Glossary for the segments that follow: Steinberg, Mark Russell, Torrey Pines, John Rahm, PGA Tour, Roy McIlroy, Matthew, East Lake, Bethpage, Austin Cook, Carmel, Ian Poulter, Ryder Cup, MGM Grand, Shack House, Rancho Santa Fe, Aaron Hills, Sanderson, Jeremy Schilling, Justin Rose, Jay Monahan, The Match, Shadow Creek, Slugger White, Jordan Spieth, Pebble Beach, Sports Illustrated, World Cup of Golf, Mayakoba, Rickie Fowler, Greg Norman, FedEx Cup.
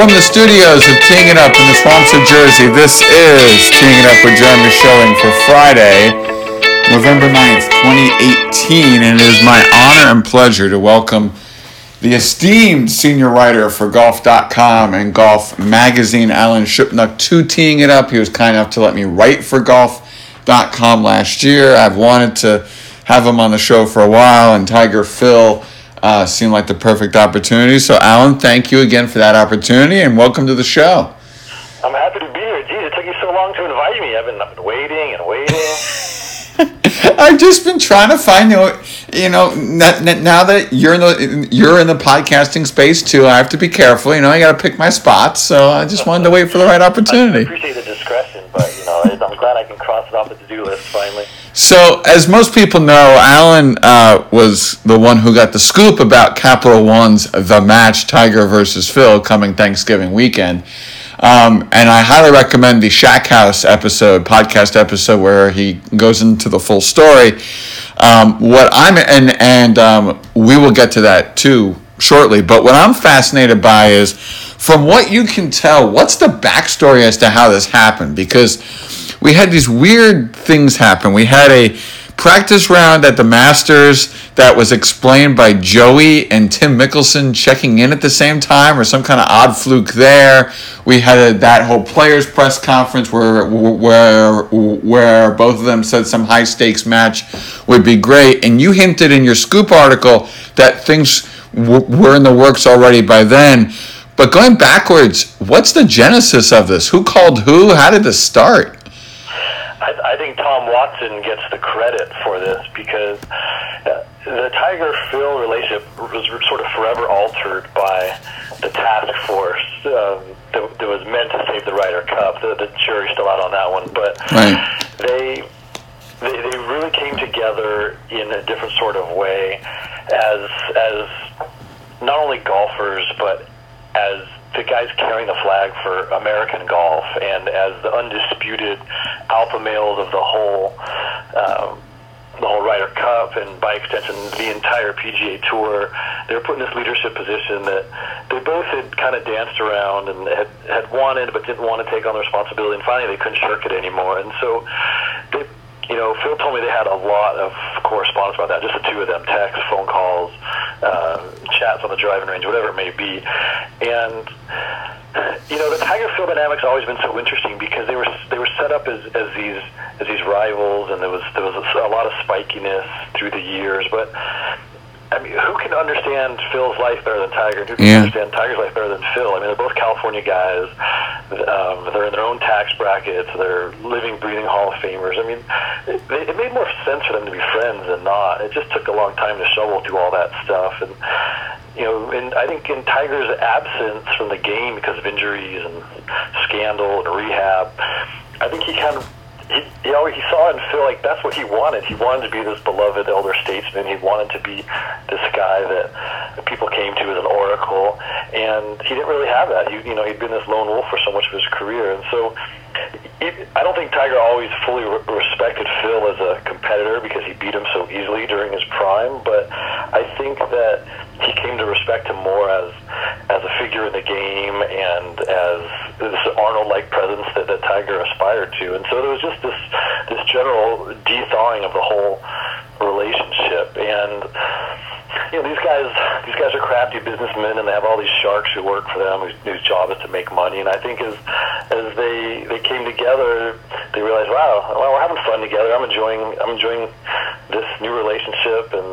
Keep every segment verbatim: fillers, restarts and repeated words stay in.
From the studios of Teeing It Up in the swamps of Jersey, this is Teeing It Up with Jeremy Schilling for Friday, November ninth, twenty eighteen. And it is my honor and pleasure to welcome the esteemed senior writer for Golf dot com and Golf Magazine, Alan Shipnuck, to Teeing It Up. He was kind enough to let me write for Golf dot com last year. I've wanted to have him on the show for a while, and Tiger Phil Uh, seemed like the perfect opportunity. So, Alan, thank you again for that opportunity, and welcome to the show. I'm happy to be here. Geez, it took you so long to invite me. I've been, I've been waiting and waiting. I've just been trying to find, you know, now that you're in the you're in the podcasting space too, I have to be careful. You know, I got to pick my spots. So I just wanted to wait for the right opportunity. I appreciate the discretion, but you know, I'm glad I can cross it off the to-do list finally. So, as most people know, Alan uh, was the one who got the scoop about Capital One's The Match, Tiger versus Phil, coming Thanksgiving weekend. Um, and I highly recommend the Shack House episode, podcast episode, where he goes into the full story. Um, what I'm and and um, we will get to that too shortly. But what I'm fascinated by is, from what you can tell, what's the backstory as to how this happened? Because we had these weird things happen. We had a practice round at the Masters that was explained by Joey and Tim Mickelson checking in at the same time, or some kind of odd fluke there. We had a, that whole players' press conference where where where both of them said some high-stakes match would be great. And you hinted in your scoop article that things w- were in the works already by then. But going backwards, what's the genesis of this? Who called who? How did this start? I think Tom Watson gets the credit for this, because the Tiger-Phil relationship was sort of forever altered by the task force um, that, that was meant to save the Ryder Cup. The, the jury's still out on that one, but right. they, they they really came together in a different sort of way as as not only golfers, but as the guys carrying the flag for American golf, and as the undisputed alpha males of the whole um, the whole Ryder Cup, and by extension the entire P G A Tour, they were put in this leadership position that they both had kind of danced around and had, had wanted but didn't want to take on the responsibility, and finally they couldn't shirk it anymore. And so they, you know, Phil told me they had a lot of correspondence about that, just the two of them, texts, phone calls, uh, chats on the driving range, whatever it may be. And, you know, the Tiger-Phil dynamic's always been so interesting, because they were they were set up as, as these as these rivals, and there was there was a, a lot of spikiness through the years. But, I mean, who can understand Phil's life better than Tiger? Who can yeah. understand Tiger's life better than Phil? I mean, they're both California guys. Um, they're in their own tax brackets. They're living, breathing Hall of Famers. I mean, it, it made more sense for them to be friends than not. It just took a long time to shovel through all that stuff. And, you know, and I think in Tiger's absence from the game because of injuries and scandal and rehab, I think he kind of, He, you know, he saw and feel like that's what he wanted. He wanted to be this beloved elder statesman. He wanted to be this guy that people came to as an oracle, and he didn't really have that. He, you know, he'd been this lone wolf for so much of his career, and so it, I don't think Tiger always fully re- respected Phil as a competitor, because he beat him so easily during his prime. But I think that he came to respect him more as as a figure in the game, and as this Arnold-like presence that, that Tiger aspired to. And so there was just this this general de-thawing of the whole relationship. And you know, these guys these guys are crafty businessmen, and they have all these sharks who work for them, whose, whose job is to make money. And I think as as they they came together, they realized, wow, well, we're having fun together. I'm enjoying I'm enjoying this new relationship, and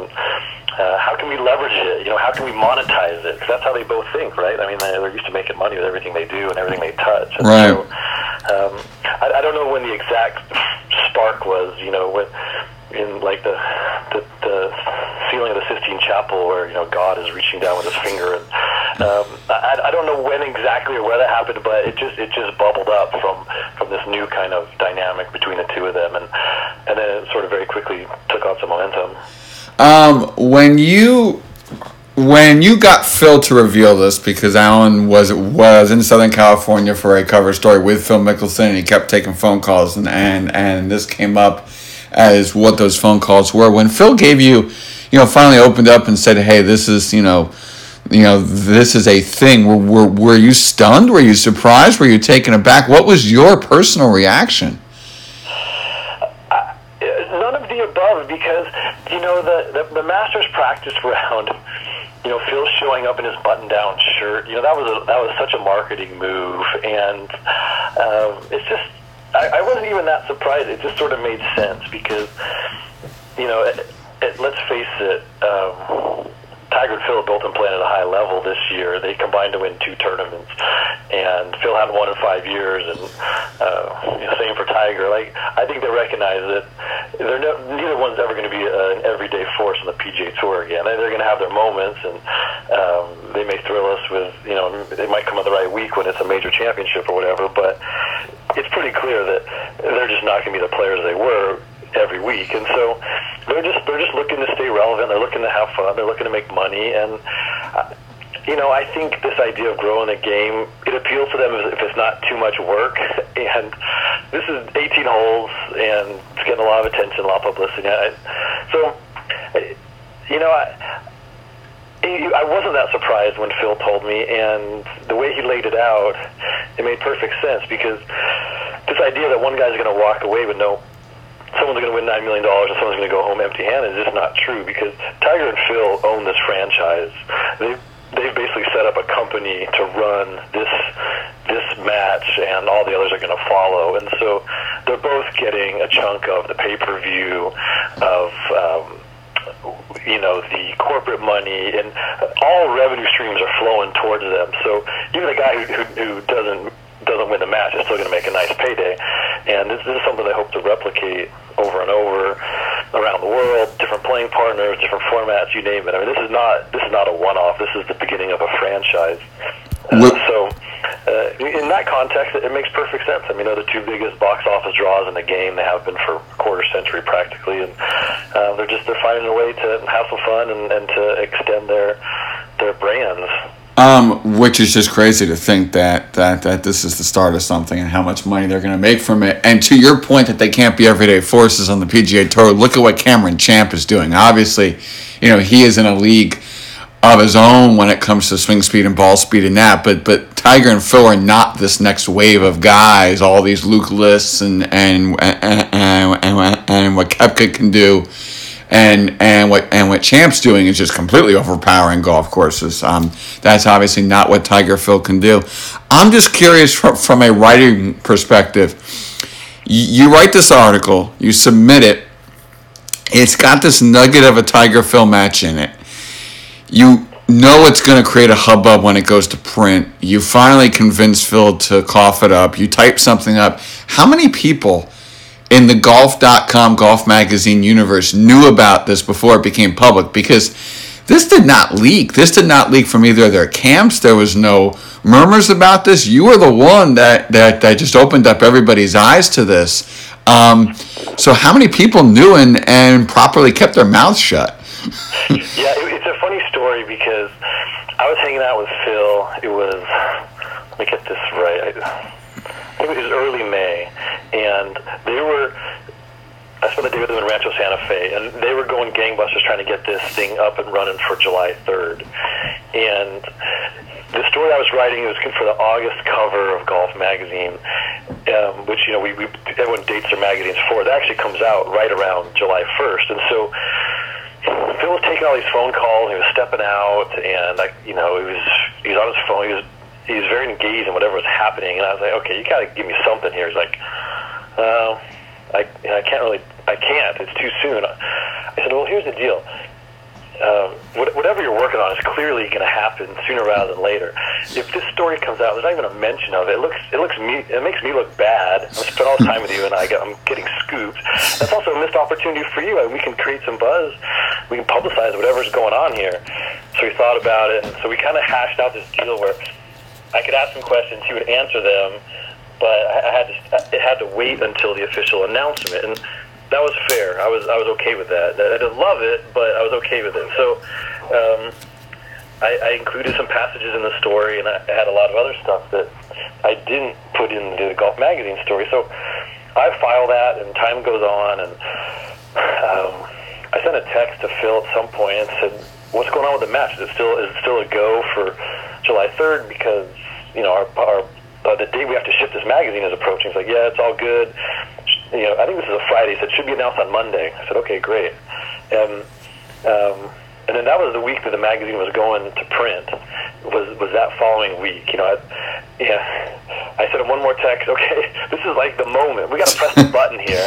uh, how can we leverage it? You know, how can we monetize it? Because that's how they both think, right? I mean, they're used to making money with everything they do and everything they touch. And right. So, um, I, I don't know when the exact spark was. You know, when in like the, the the ceiling of the Sistine Chapel, where you know God is reaching down with his finger, and um, I, I don't know when exactly or where that happened, but it just it just bubbled up from, from this new kind of dynamic between the two of them, and and then it sort of very quickly took on some momentum. Um, when you when you got Phil to reveal this, because Alan was was in Southern California for a cover story with Phil Mickelson, and he kept taking phone calls, and and, and this came up as what those phone calls were. When Phil gave you, you know, finally opened up and said, hey, this is, you know, you know, this is a thing. Were, were, were you stunned? Were you surprised? Were you taken aback? What was your personal reaction? Uh, none of the above, because, you know, the, the, the Masters practice round, you know, Phil showing up in his button-down shirt, you know, that was a, that was such a marketing move. And um, it's just, I, I wasn't even that surprised. It just sort of made sense because, you know, it, it, let's face it, um, Tiger and Phil both been playing at a high level this year. They combined to win two tournaments, and Phil hadn't won in five years, and uh, you know, same for Tiger. Like, I think they recognize that they're no, neither one's ever going to be an everyday force on the P G A Tour again. They're going to have their moments, and um, they may thrill us with, you know, they might come on the right week when it's a major championship or whatever, but it's pretty clear that they're just not going to be the players they were every week, and so they're just they're just looking to stay relevant. They're looking to have fun. They're looking to make money, and you know, I think this idea of growing the game, it appeals to them if it's not too much work. And this is eighteen holes, and it's getting a lot of attention, a lot of publicity. So, you know, I I wasn't that surprised when Phil told me, and the way he laid it out, it made perfect sense, because this idea that one guy's going to walk away with no. Someone's going to win nine million dollars and someone's going to go home empty-handed is just not true, because Tiger and Phil own this franchise. They've, they've basically set up a company to run this this match, and all the others are going to follow. And so they're both getting a chunk of the pay-per-view, of um, you know, the corporate money, and all revenue streams are flowing towards them. So even a guy who, who, who doesn't... doesn't win the match, it's still going to make a nice payday. And this, this is something I hope to replicate over and over around the world, different playing partners, different formats, you name it. I mean, this is not this is not a one-off. This is the beginning of a franchise. Uh, so uh, in that context, it, it makes perfect sense. I mean, they're the two biggest box office draws in the game. They have been for a quarter century practically, and uh, they're just they're finding a way to have some fun and, and to extend their their brands. Um, which is just crazy to think that, that, that this is the start of something and how much money they're going to make from it. And to your point that they can't be everyday forces on the P G A Tour, look at what Cameron Champ is doing. Obviously, you know, he is in a league of his own when it comes to swing speed and ball speed and that, but, but Tiger and Phil are not this next wave of guys, all these Luke Lists and, and, and, and, and, and what Koepka can do. And and what and what Champ's doing is just completely overpowering golf courses. Um, that's obviously not what Tiger Phil can do. I'm just curious from, from a writing perspective. You, you write this article, you submit it. It's got this nugget of a Tiger Phil match in it. You know it's going to create a hubbub when it goes to print. You finally convince Phil to cough it up. You type something up. How many people in the golf dot com Golf Magazine universe knew about this before it became public? Because this did not leak. This did not leak from either of their camps. There was no murmurs about this. You were the one that, that, that just opened up everybody's eyes to this. Um, so how many people knew and, and properly kept their mouths shut? Yeah, it's a funny story because I was hanging out with Phil. It was, let me get this right, I, I think it was early May, and they were, I spent the day with them in Rancho Santa Fe, and they were going gangbusters trying to get this thing up and running for July third. And the story I was writing was for the August cover of Golf Magazine, um, which, you know, we, we everyone dates their magazines for. It actually comes out right around July first. And so Phil was taking all these phone calls, and he was stepping out, and, I, you know, he was, he was on his phone, he was He was very engaged in whatever was happening, and I was like, okay, you got to give me something here. He's like, uh, I, you know, I can't really, I can't, it's too soon. I said, well, here's the deal. Um, whatever you're working on is clearly going to happen sooner rather than later. If this story comes out, there's not even a mention of it. It looks, it looks me, it makes me look bad. I spent all the time with you, and I get, I'm getting scooped. That's also a missed opportunity for you. I mean, we can create some buzz. We can publicize whatever's going on here. So we thought about it, and so we kind of hashed out this deal where I could ask him questions, he would answer them, but I had to, it had to wait until the official announcement, and that was fair. I was I was okay with that. I didn't love it, but I was okay with it. So um, I, I included some passages in the story, and I had a lot of other stuff that I didn't put in the Golf Magazine story. So I file that, and time goes on, and um, I sent a text to Phil at some point and said, what's going on with the match? Is it still is it still a go for July third because, you know, our our uh, the day we have to ship this magazine is approaching. It's like, yeah, it's all good. You know, I think this is a Friday, so it should be announced on Monday. I said, okay, great. And um, and then that was the week that the magazine was going to print. Was was that following week? You know, I, yeah. I sent him one more text. Okay, this is like the moment. We got to press the button here.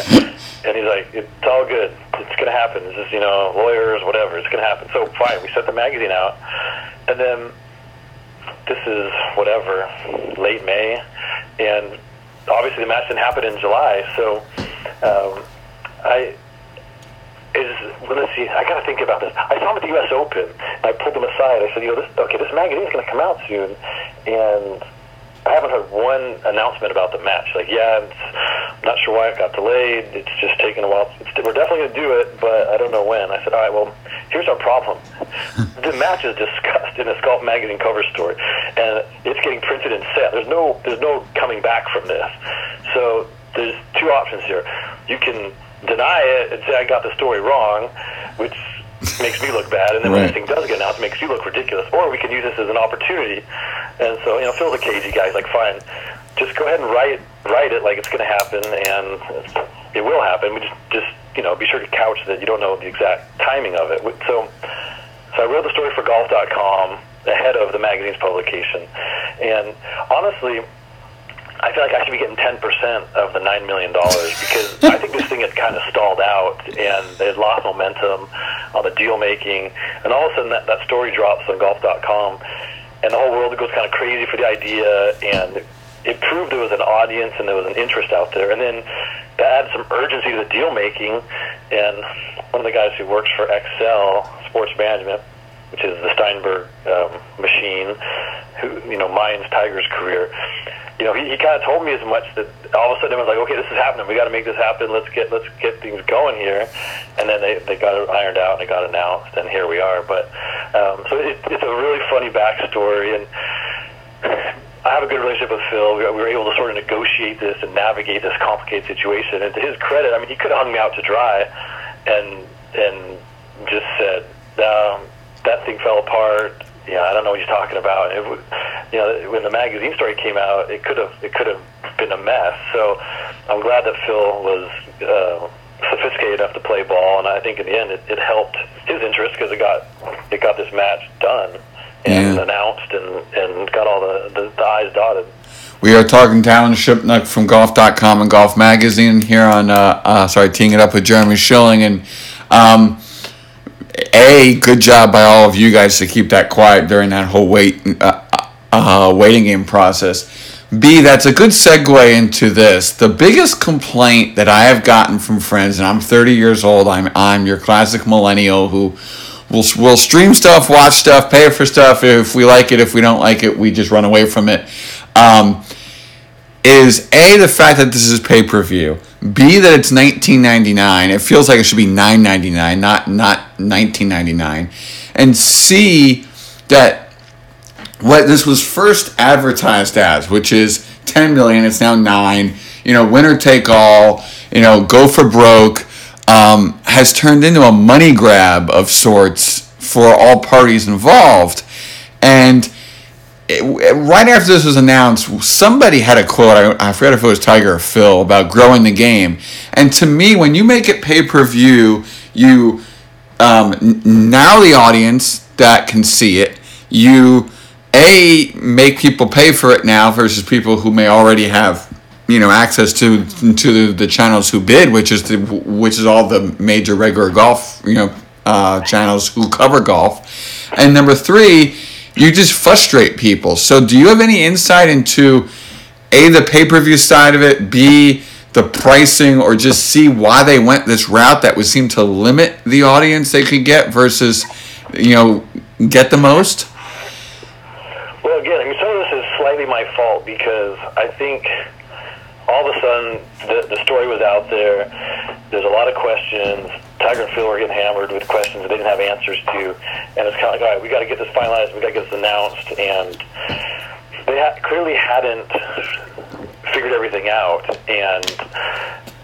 And he's like, it's all good. It's gonna happen. This is, you know, lawyers, whatever. It's gonna happen. So fine, we sent the magazine out, and then this is whatever, late May, and obviously the match didn't happen in July. So um, I. Is well, let's see. I gotta think about this. I saw him at the U S Open, and I pulled him aside. I said, "You know, this okay. This magazine's gonna come out soon, and I haven't heard one announcement about the match. Like, yeah, it's, I'm not sure why it got delayed. It's just taking a while. It's, we're definitely gonna do it, but I don't know when." I said, "All right, well, here's our problem. The match is discussed in this Golf Magazine cover story, and it's getting printed and set. There's no, there's no coming back from this. So there's two options here. You can." Deny it and say I got the story wrong, which makes me look bad, and then right. when this thing does get announced, it makes you look ridiculous. Or we can use this as an opportunity, and so, you know, Phil's a cagey guy. He's like, fine, just go ahead and write write it like it's going to happen, and it will happen. We just, just you know, be sure to couch that you don't know the exact timing of it. So, so I wrote the story for golf dot com ahead of the magazine's publication, and honestly, I feel like I should be getting ten percent of the nine million dollars because I think this thing had kind of stalled out and it lost momentum on the deal making. And all of a sudden that, that story drops on golf dot com and the whole world goes kind of crazy for the idea. And it proved there was an audience and there was an interest out there. And then that added some urgency to the deal making. And one of the guys who works for Excel Sports Management, which is the Steinberg um, machine, who, you know, mines Tiger's career, you know, he, he kind of told me as much that all of a sudden I was like, okay, this is happening. We got to make this happen. Let's get let's get things going here. And then they, they got it ironed out and it got announced, and here we are. But um, so it, it's a really funny backstory, and I have a good relationship with Phil. We were able to sort of negotiate this and navigate this complicated situation. And to his credit, I mean, he could have hung me out to dry, and and just said, um, that thing fell apart. Yeah, I don't know what you're talking about. It, you know, when the magazine story came out, it could have it could have been a mess. So I'm glad that Phil was uh, sophisticated enough to play ball, and I think in the end it, it helped his interest because it got it got this match done and yeah. announced and, and got all the, the, the I's dotted. We are talking to Alan Shipnuck from golf dot com and Golf Magazine here on uh, uh, sorry teeing it up with Jeremy Schilling and. Um, A, good job by all of you guys to keep that quiet during that whole wait, uh, uh, waiting game process. B, that's a good segue into this. The biggest complaint that I have gotten from friends, and I'm thirty years old, I'm I'm your classic millennial who will will stream stuff, watch stuff, pay for stuff. If we like it, if we don't like it, we just run away from it. Um, is A, the fact that this is pay-per-view. B, that it's nineteen ninety-nine. It feels like it should be nine ninety-nine, not not nineteen ninety-nine. And C, that what this was first advertised as, which is ten million dollars, it's now nine. You know, winner take all. You know, go for broke. Um, has turned into a money grab of sorts for all parties involved, and. Right after this was announced, somebody had a quote, I, I forget if it was Tiger or Phil, about growing the game. And to me, when you make it pay-per-view, you um, now the audience that can see it, you, A, make people pay for it now versus people who may already have, you know, access to to the channels who bid, which is the, which is all the major regular golf, you know, uh, channels who cover golf. And number three, you just frustrate people. So do you have any insight into, A, the pay-per-view side of it, B, the pricing, or just C, why they went this route that would seem to limit the audience they could get versus, you know, get the most? Well, again, I mean, some of this is slightly my fault because I think all of a sudden the, the story was out there. There's a lot of questions. Tiger and Phil were getting hammered with questions that they didn't have answers to, and it's kind of like, all right, we got to get this finalized, we got to get this announced, and they ha- clearly hadn't figured everything out, and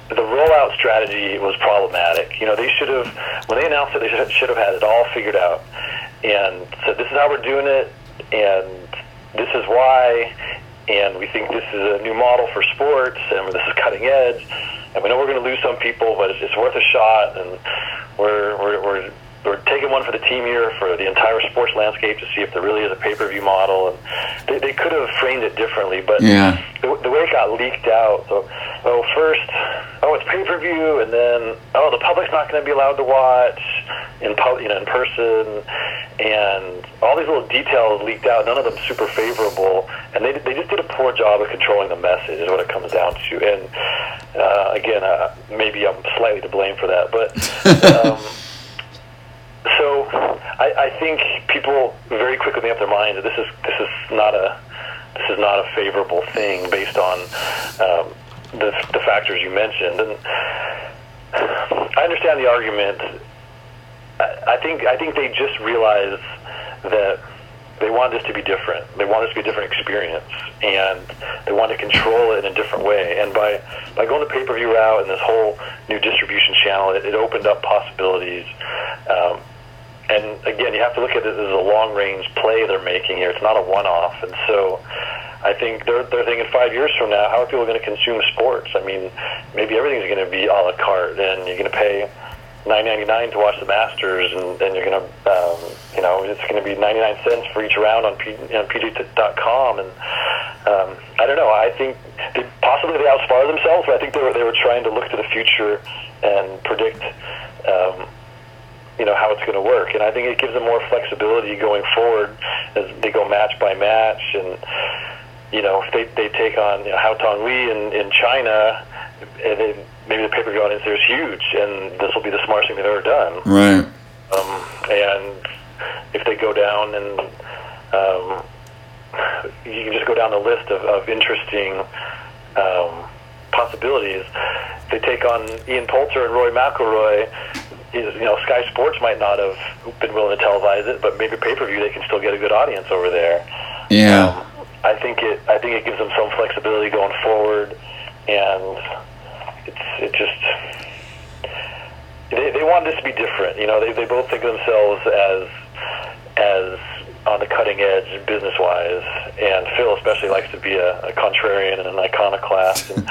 the rollout strategy was problematic. You know, they should have, when they announced it, they should have had it all figured out, and said, this is how we're doing it, and this is why, and we think this is a new model for sports, and this is cutting edge, and we know we're going to lose some people, but it's, it's worth a shot, and we're we're we're we're taking one for the team here for the entire sports landscape to see if there really is a pay-per-view model. And they, they could have framed it differently, but yeah. the, the way it got leaked out, so oh, first, oh, it's pay-per-view, and then, oh, the public's not going to be allowed to watch in pub, you know, in person, and all these little details leaked out, none of them super favorable, and they they just did a poor job of controlling the message is what it comes down to. And uh, again, uh, maybe I'm slightly to blame for that, but... Um, So I, I think people very quickly make up their minds that this is this is not a this is not a favorable thing based on um, the, the factors you mentioned. And I understand the argument. I, I think I think they just realized that they want this to be different. They want this to be a different experience, and they want to control it in a different way. And by, by going the pay-per-view route and this whole new distribution channel, it, it opened up possibilities. Um, And again, you have to look at it as a long-range play they're making here. It's not a one-off. And so I think they're, they're thinking five years from now, how are people going to consume sports? I mean, maybe everything's going to be a la carte, and you're going to pay nine ninety-nine to watch the Masters, and then you're going to, um, you know, it's going to be ninety-nine cents for each round on, P, on P G A dot com. And um, I don't know. I think they, possibly they outsmarted themselves, but I think they were they were trying to look to the future and predict. Um, you know, how it's going to work. And I think it gives them more flexibility going forward as they go match by match. And, you know, if they, they take on, you know, Haotong Li in, in China, and they, maybe the pay-per-view audience there is huge, and this will be the smartest thing they've ever done. Right. Um, and if they go down and, um, you can just go down the list of, of interesting, um, possibilities. If they take on Ian Poulter and Roy McIlroy, is, you know, Sky Sports might not have been willing to televise it, but maybe pay-per-view they can still get a good audience over there. Yeah, um, I think it. I think it gives them some flexibility going forward, and it's it just they they want this to be different. You know, they they both think of themselves as as on the cutting edge business-wise, and Phil especially likes to be a, a contrarian and an iconoclast. And,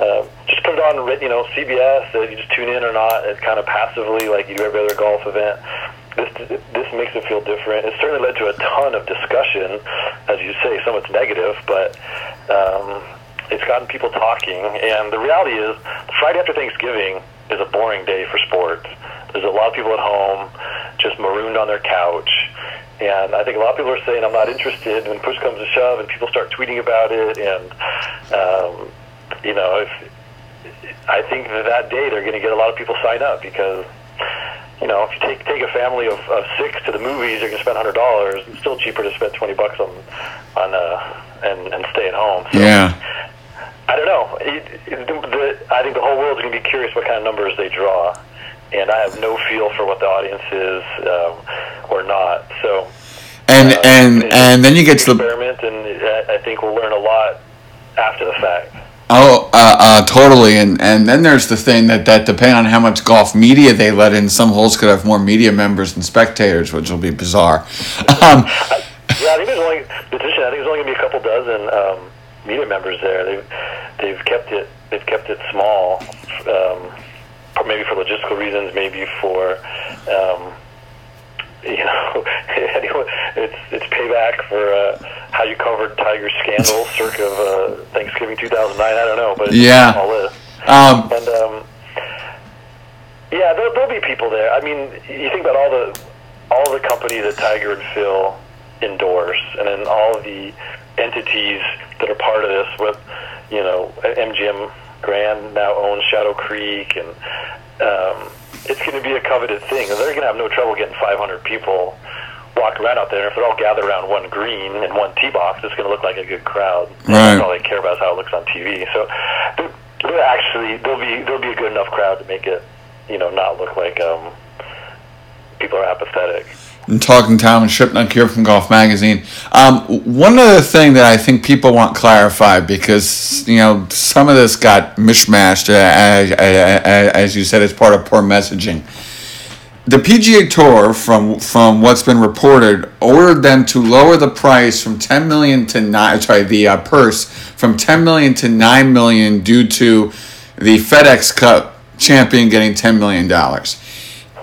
uh, just put it on, you know, C B S. Uh, you just tune in or not, it's kind of passively, like you do every other golf event. This this makes it feel different. It certainly led to a ton of discussion, as you say. Some of it's negative, but um, it's gotten people talking. And the reality is, Friday after Thanksgiving is a boring day for sports. There's a lot of people at home, just marooned on their couch. And I think a lot of people are saying, I'm not interested, and when push comes to shove, and people start tweeting about it, and, um, you know, if, I think that, that day they're going to get a lot of people sign up because, you know, if you take take a family of, of six to the movies, you're going to spend one hundred dollars. It's still cheaper to spend twenty bucks on, on uh, and, and stay at home. So, yeah. I don't know. It, it, the, I think the whole world's going to be curious what kind of numbers they draw. And I have no feel for what the audience is um, or not. So, and uh, and and then you get to the experiment, and I think we'll learn a lot after the fact. Oh, uh, uh, totally. And and then there's the thing that that depending on how much golf media they let in, some holes could have more media members than spectators, which will be bizarre. Um, I, yeah, I think there's only I think there's only gonna be a couple dozen um, media members there. They've they've kept it they've kept it small. Um, Maybe for logistical reasons, maybe for, um, you know, it's it's payback for uh, how you covered Tiger's scandal circa uh, Thanksgiving two thousand nine. I don't know, but it's yeah. all this. Um, and, um, yeah, there, there'll be people there. I mean, you think about all the, all the companies that Tiger and Phil endorse, and then all the entities that are part of this with, you know, M G M Grand now owns Shadow Creek, and um, it's going to be a coveted thing. They're going to have no trouble getting five hundred people walking around out there. If they're all gathered around one green and one tee box, it's going to look like a good crowd. Right. All they care about is how it looks on T V. So they're, they're actually, there'll be there'll be a good enough crowd to make it, you know, not look like um, people are apathetic. I'm talking to Alan Shipnuck here from Golf Magazine. Um, one other thing that I think people want clarified, because you know some of this got mishmashed, uh, as you said, as part of poor messaging. the P G A Tour, from from what's been reported, ordered them to lower the price from ten million dollars to nine. Sorry, the uh, purse from ten million dollars to nine million dollars due to the FedEx Cup champion getting ten million dollars.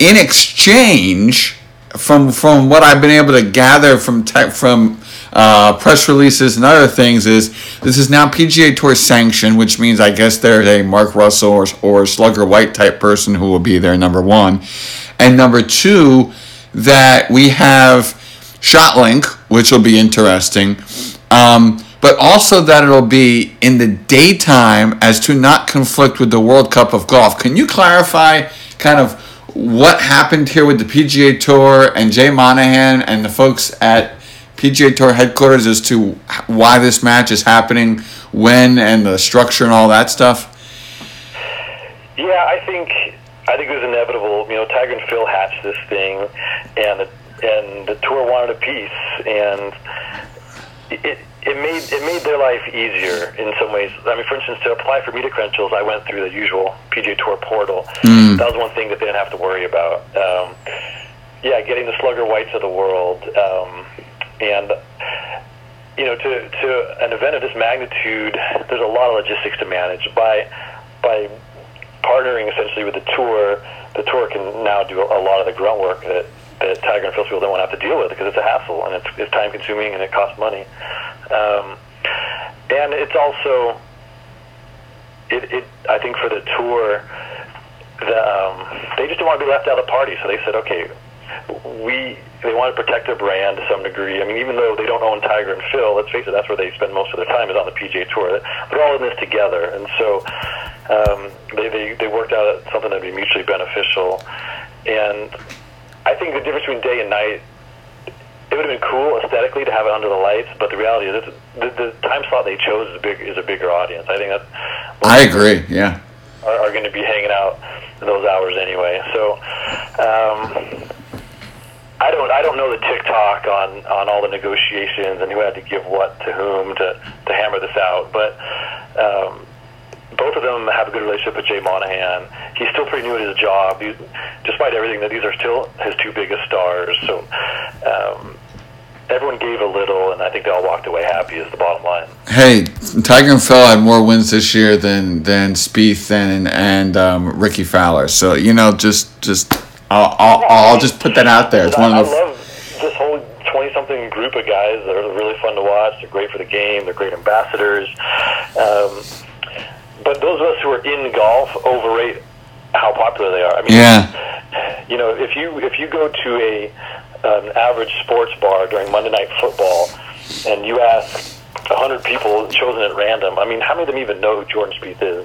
In exchange, from from what I've been able to gather from te- from uh, press releases and other things, is this is now P G A Tour sanctioned, which means I guess there's a Mark Russell or, or Slugger White type person who will be there, number one. And number two, that we have ShotLink, which will be interesting, um, but also that it'll be in the daytime as to not conflict with the World Cup of Golf. Can you clarify kind of what happened here with the P G A Tour and Jay Monahan and the folks at P G A Tour headquarters as to why this match is happening, when, and the structure and all that stuff? Yeah, I think... I think it was inevitable. You know, Tiger and Phil hatched this thing, and the, and the tour wanted a piece, and it it made it made their life easier in some ways. I mean, for instance, to apply for media credentials, I went through the usual P G A Tour portal. Mm. That was one thing that they didn't have to worry about. Um, yeah, getting the Slugger Whites of the world, um, and you know, to to an event of this magnitude, there's a lot of logistics to manage by by. Partnering essentially with the tour, the tour can now do a lot of the grunt work that, that Tiger and Phil's people don't want to have to deal with, because it's a hassle and it's, it's time consuming and it costs money. Um, and it's also, it, it I think for the tour, the, um, they just didn't want to be left out of the party, so they said, okay, we they want to protect their brand to some degree. I mean, even though they don't own Tiger and Phil, let's face it, that's where they spend most of their time, is on the P G A Tour. They're all in this together, and so. Um, they, they they worked out something that would be mutually beneficial, and I think the difference between day and night, it would have been cool aesthetically to have it under the lights, but the reality is the, the time slot they chose is a big is a bigger audience. I think that I agree. Yeah, are, are going to be hanging out those hours anyway. So um, I don't I don't know the tick-tock on, on all the negotiations and who had to give what to whom to, to hammer this out, but. Um, Both of them have a good relationship with Jay Monahan. He's still pretty new at his job. He's, despite everything, that these are still his two biggest stars. So um, everyone gave a little, and I think they all walked away happy is the bottom line. Hey, Tiger and Phil had more wins this year than than Spieth and and um, Rickie Fowler. So you know, just just I'll I'll, I'll just put that out there. It's one I, of the. I love this whole twenty-something group of guys. They're really fun to watch. They're great for the game. They're great ambassadors. Um, But those of us who are in golf overrate how popular they are. I mean, yeah. You know, if you if you go to a an average sports bar during Monday Night Football and you ask one hundred people chosen at random, I mean, how many of them even know who Jordan Spieth is?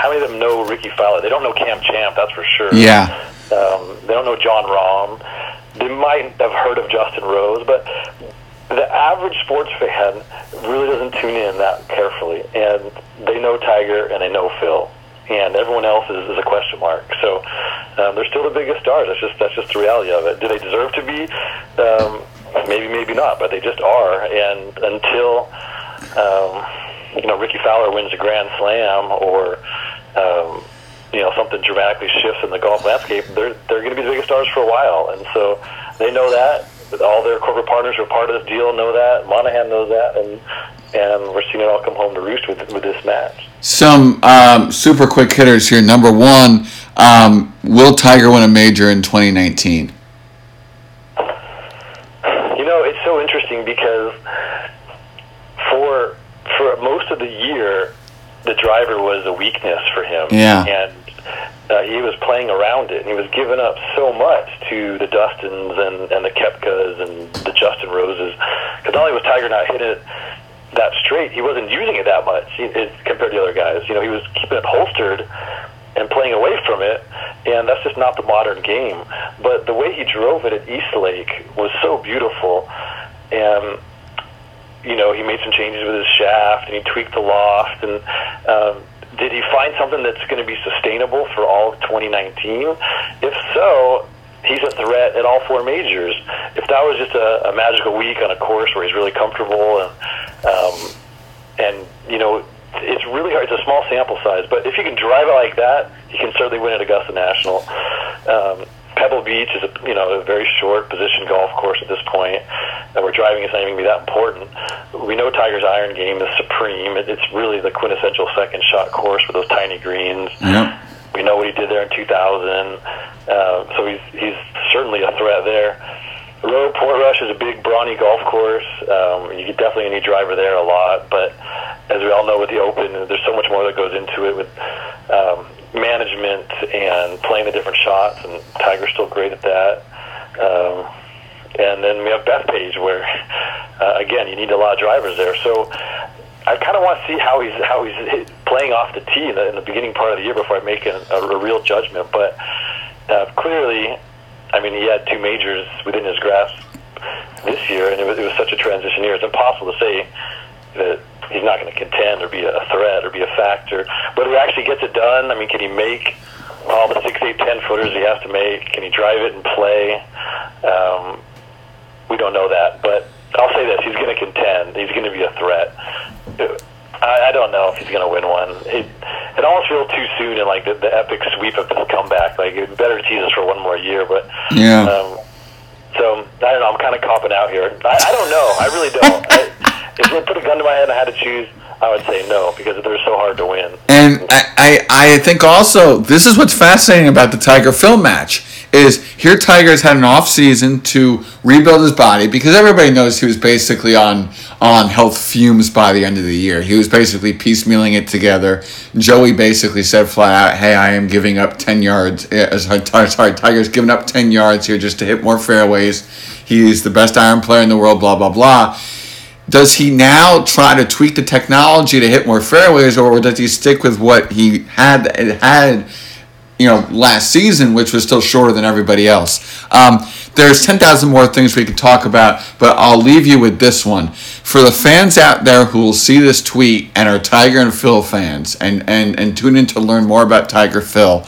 How many of them know Rickie Fowler? They don't know Cam Champ, that's for sure. Yeah. Um, they don't know John Rahm. They might have heard of Justin Rose, but the average sports fan really doesn't tune in that carefully, and they know Tiger and they know Phil, and everyone else is, is a question mark. So um, they're still the biggest stars. That's just that's just the reality of it. Do they deserve to be? Um, maybe, maybe not, but they just are. And until um, you know Rickie Fowler wins a Grand Slam or um, you know something dramatically shifts in the golf landscape, they're they're going to be the biggest stars for a while, and so they know that. All their corporate partners who are part of this deal know that. Monahan knows that, and and we're seeing it all come home to roost with with this match. Some um, super quick hitters here. Number one, um, will Tiger win a major in twenty nineteen? You know, it's so interesting because for for most of the year, the driver was a weakness for him. Yeah, and. Uh, he was playing around it, and he was giving up so much to the Dustins and, and the Koepkas and the Justin Roses. Because not only was Tiger not hitting it that straight, he wasn't using it that much he, it, compared to the other guys. You know, he was keeping it holstered and playing away from it, and that's just not the modern game. But the way he drove it at East Lake was so beautiful, and you know, he made some changes with his shaft, and he tweaked the loft, and. Um, Did he find something that's going to be sustainable for all of twenty nineteen? If so, he's a threat at all four majors. If that was just a, a magical week on a course where he's really comfortable, and um, and you know, it's really hard. It's a small sample size, but if you can drive it like that, he can certainly win at Augusta National. Um, Pebble Beach is a, you know, a very short position golf course at this point, and we're driving is not even going to be that important. We know Tiger's iron game is supreme. It, it's really the quintessential second shot course with those tiny greens. Yep. We know what he did there in two thousand, uh, so he's, he's certainly a threat there. Roe Port Rush is a big, brawny golf course. Um, you could definitely need driver there a lot, but as we all know with the Open, there's so much more that goes into it with um, management and playing the different shots, and Tiger's still great at that. Um, and then we have Bethpage, where, uh, again, you need a lot of drivers there. So I kind of want to see how he's how he's playing off the tee in the, in the beginning part of the year before I make a, a, a real judgment. But uh, clearly, I mean, he had two majors within his grasp this year, and it was, it was such a transition year. It's impossible to say that he's not going to contend or be a threat or be a factor. But he actually gets it done. I mean, can he make all the six, eight, ten footers he has to make? Can he drive it and play? Um, we don't know that. But I'll say this: he's going to contend. He's going to be a threat. I, I don't know if he's going to win one. It, it almost feels too soon in like the, the epic sweep of this comeback. Like, it better tease us for one more year. But yeah. Um, so I don't know. I'm kind of copping out here. I, I don't know. I really don't. I, if you put a gun to my head and I had to choose, I would say no, because they're so hard to win. And I, I, I think also this is what's fascinating about the Tiger-Phil match is here Tiger's had an offseason to rebuild his body, because everybody knows he was basically on on health fumes by the end of the year. He was basically piecemealing it together. Joey basically said flat out, hey, I am giving up ten yards. Sorry, Tiger's giving up ten yards here just to hit more fairways. He's the best iron player in the world, blah, blah, blah. Does he now try to tweak the technology to hit more fairways, or does he stick with what he had had, you know, last season, which was still shorter than everybody else? Um, there's ten thousand more things we could talk about, but I'll leave you with this one. For the fans out there who will see this tweet and are Tiger and Phil fans and, and, and tune in to learn more about Tiger Phil,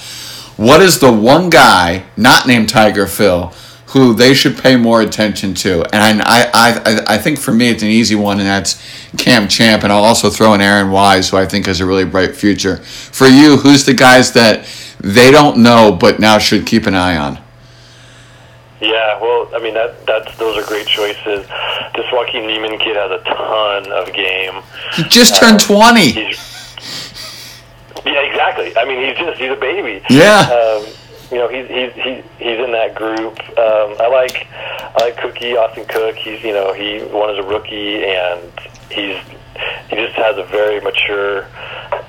what is the one guy not named Tiger Phil who they should pay more attention to? And I, I I think for me it's an easy one, and that's Cam Champ, and I'll also throw in Aaron Wise, who I think has a really bright future. For you, who's the guys that they don't know but now should keep an eye on? Yeah, well, I mean, that that's those are great choices. This Joaquin Niemann kid has a ton of game. He just turned uh, twenty. Yeah, exactly. I mean, he's just, he's a baby. Yeah. Um, You know, he's he's he's he's in that group. Um, I like I like Cookie, Austin Cook. He's, you know, he won as a rookie, and he's he just has a very mature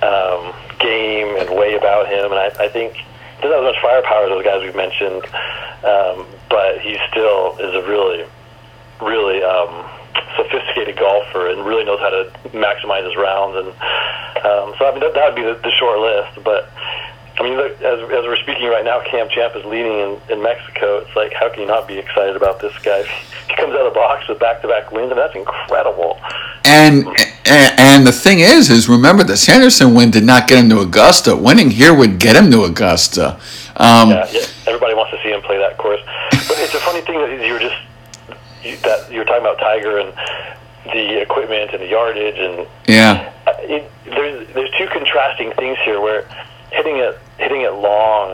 um, game and way about him. And I, I think he doesn't have as much firepower as those guys we've mentioned, um, but he still is a really really um, sophisticated golfer and really knows how to maximize his rounds. And um, so I mean that, that would be the, the short list, but. I mean, look, as as we're speaking right now, Cam Champ is leading in, in Mexico. It's like, how can you not be excited about this guy? He comes out of the box with back-to-back wins, and that's incredible. And, and and the thing is, is remember, the Sanderson win did not get him to Augusta. Winning here would get him to Augusta. Um, yeah, yeah, everybody wants to see him play that course. But it's a funny thing that you were just you, that you were talking about Tiger and the equipment and the yardage, and yeah, it, there's there's two contrasting things here where. Hitting it, hitting it long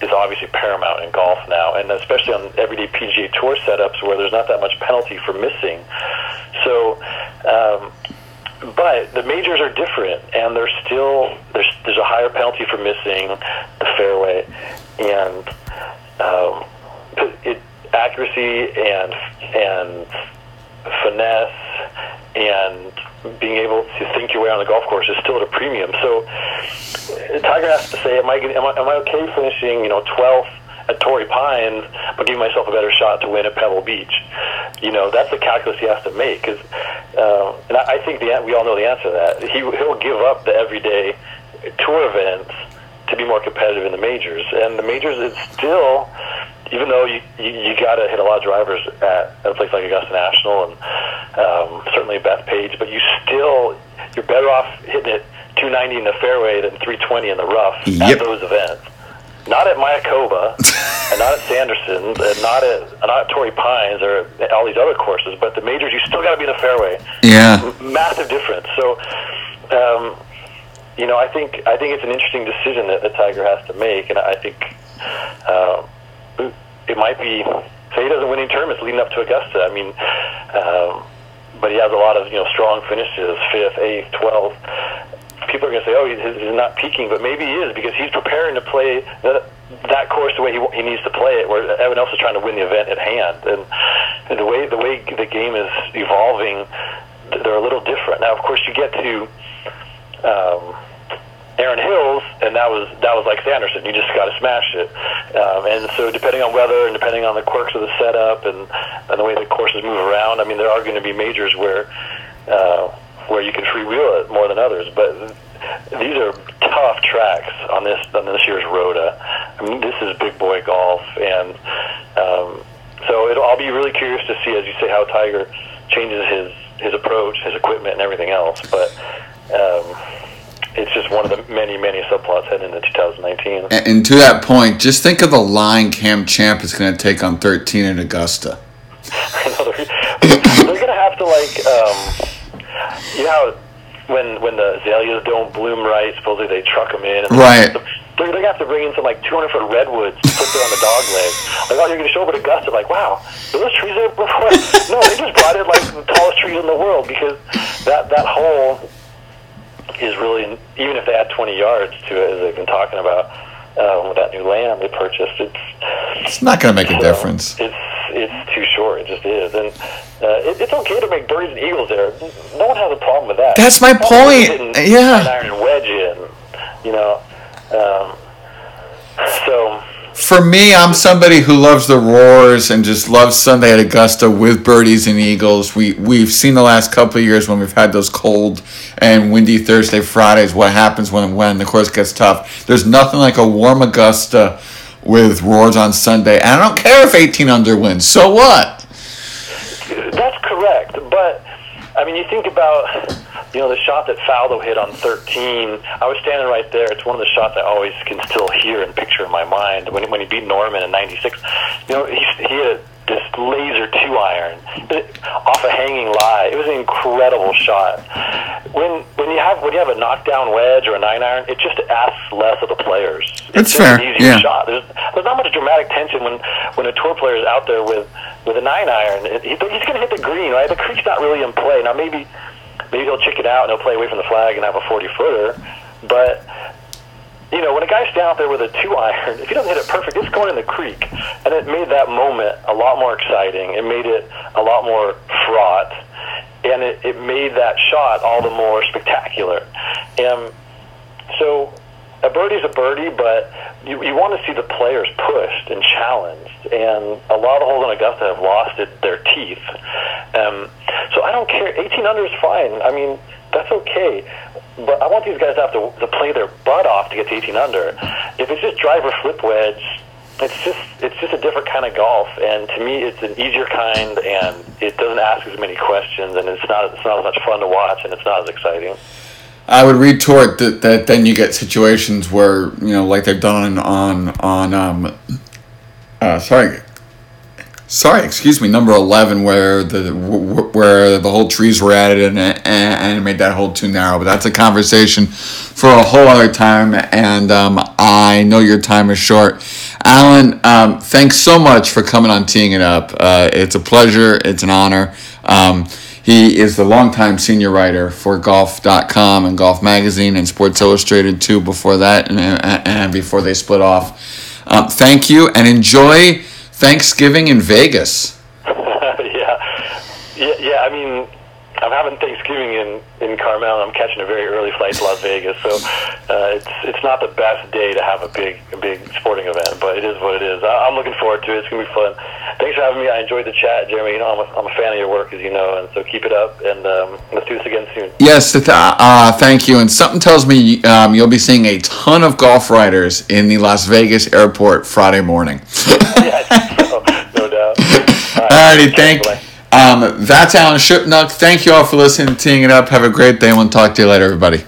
is obviously paramount in golf now, and especially on everyday P G A Tour setups where there's not that much penalty for missing. So, um, but the majors are different, and there's still there's there's a higher penalty for missing the fairway, and um, it, accuracy and and finesse and being able to think your way on the golf course is still at a premium. So Tiger has to say, am I, am I, am I okay finishing, you know, twelfth at Torrey Pines, but giving myself a better shot to win at Pebble Beach? You know, that's the calculus he has to make. Cause, uh, and I, I think the, we all know the answer to that. He, he'll give up the everyday tour events to be more competitive in the majors. And the majors, it's still... Even though you you, you got to hit a lot of drivers at, at a place like Augusta National and um, certainly Bethpage, but you still, you're better off hitting it two ninety in the fairway than three twenty in the rough. Yep. At those events. Not at Mayakoba, and not at Sanderson's, and not at not at Torrey Pines or at all these other courses, but the majors, you still got to be in the fairway. Yeah. M- massive difference. So, um, you know, I think I think it's an interesting decision that the Tiger has to make, and I think... Uh, it might be, say he doesn't win any tournaments leading up to Augusta. I mean, um, but he has a lot of, you know, strong finishes, fifth, eighth, twelfth. People are going to say, oh, he's, he's not peaking, but maybe he is because he's preparing to play that, that course the way he, he needs to play it, where everyone else is trying to win the event at hand. And, and the way the way the game is evolving, they're a little different. Now, of course, you get to um, Aaron Hills, and that was that was like Sanderson. You just got to smash it. Um, and so depending on weather and depending on the quirks of the setup and, and the way the courses move around, I mean, there are going to be majors where uh, where you can freewheel it more than others. But these are tough tracks on this on this year's Rota. I mean, this is big boy golf. And um, so it'll, I'll be really curious to see, as you say, how Tiger changes his his approach, his equipment, and everything else. But um, it's just one of the many, many subplots heading into two thousand nineteen. And, and to that point, just think of the line Cam Champ is going to take on thirteen in Augusta. I know, they're they're going to have to, like, um, you know how when, when the azaleas don't bloom right, supposedly they truck them in. And right. They're, they're going to have to bring in some, like, two hundred foot redwoods to put them on the dog leg. Like, oh, you're going to show up at Augusta, like, wow, were those trees there before? No, they just brought in, like, the tallest trees in the world, because that, that hole is really, even if they add twenty yards to it, as they've been talking about, uh, with that new land they purchased, it's it's not going to make a so difference. It's it's too short. It just is, and uh, it, it's okay to make birdies and eagles there. No one has a problem with that. That's my point. Yeah, an iron wedge in, you know. Um, so for me, I'm somebody who loves the roars and just loves Sunday at Augusta with birdies and eagles. We, we've seen the last couple of years when we've had those cold and windy Thursday, Fridays, what happens when when the course gets tough. There's nothing like a warm Augusta with roars on Sunday. And I don't care if eighteen under wins. So what? That's correct. But, I mean, you think about, you know, the shot that Fowler hit on thirteen, I was standing right there. It's one of the shots I always can still hear and picture in my mind. When he, when he beat Norman in ninety-six, you know, he, he hit this laser two-iron off a hanging lie. It was an incredible shot. When when you have when you have a knockdown wedge or a nine-iron, it just asks less of the players. That's it's fair. An easier yeah. shot. There's, there's not much dramatic tension when, when a tour player is out there with, with a nine-iron. He, he's going to hit the green, right? The creek's not really in play. Now, maybe... Maybe he'll chick it out and he'll play away from the flag and have a forty-footer. But, you know, when a guy's down there with a two-iron, if he doesn't hit it perfect, it's going in the creek. And it made that moment a lot more exciting. It made it a lot more fraught. And it, it made that shot all the more spectacular. And so a birdie's a birdie, but you, you want to see the players pushed and challenged. And a lot of holes in Augusta have lost it, their teeth. Um, so I don't care. eighteen under is fine. I mean, that's okay. But I want these guys to have to, to play their butt off to get to eighteen under. If it's just driver flip wedge, it's just it's just a different kind of golf. And to me, it's an easier kind, and it doesn't ask as many questions, and it's not it's not as much fun to watch, and it's not as exciting. I would retort that, that then you get situations where, you know, like they've done on on um, uh, sorry. Sorry, excuse me, number eleven, where the where the whole trees were added and and it made that hole too narrow. But that's a conversation for a whole other time. And um, I know your time is short, Alan. Um, thanks so much for coming on Teeing It Up. Uh, it's a pleasure. It's an honor. Um, he is the longtime senior writer for Golf dot com and Golf Magazine and Sports Illustrated too. Before that, and and before they split off. Um, thank you and enjoy Thanksgiving in Vegas. yeah. yeah, yeah. I mean, I'm having Thanksgiving in, in Carmel. I'm catching a very early flight to Las Vegas, so uh, it's it's not the best day to have a big a big sporting event, but it is what it is. I, I'm looking forward to it. It's gonna be fun. Thanks for having me. I enjoyed the chat, Jeremy. You know, I'm a, I'm a fan of your work, as you know, and so keep it up. And um, let's do this again soon. Yes, th- uh, thank you. And something tells me um, you'll be seeing a ton of golf writers in the Las Vegas airport Friday morning. yeah, no, no doubt. All right. Alrighty, thank. Um, that's Alan Shipnuck. Thank you all for listening to Teeing It Up. Have a great day. We'll talk to you later, everybody.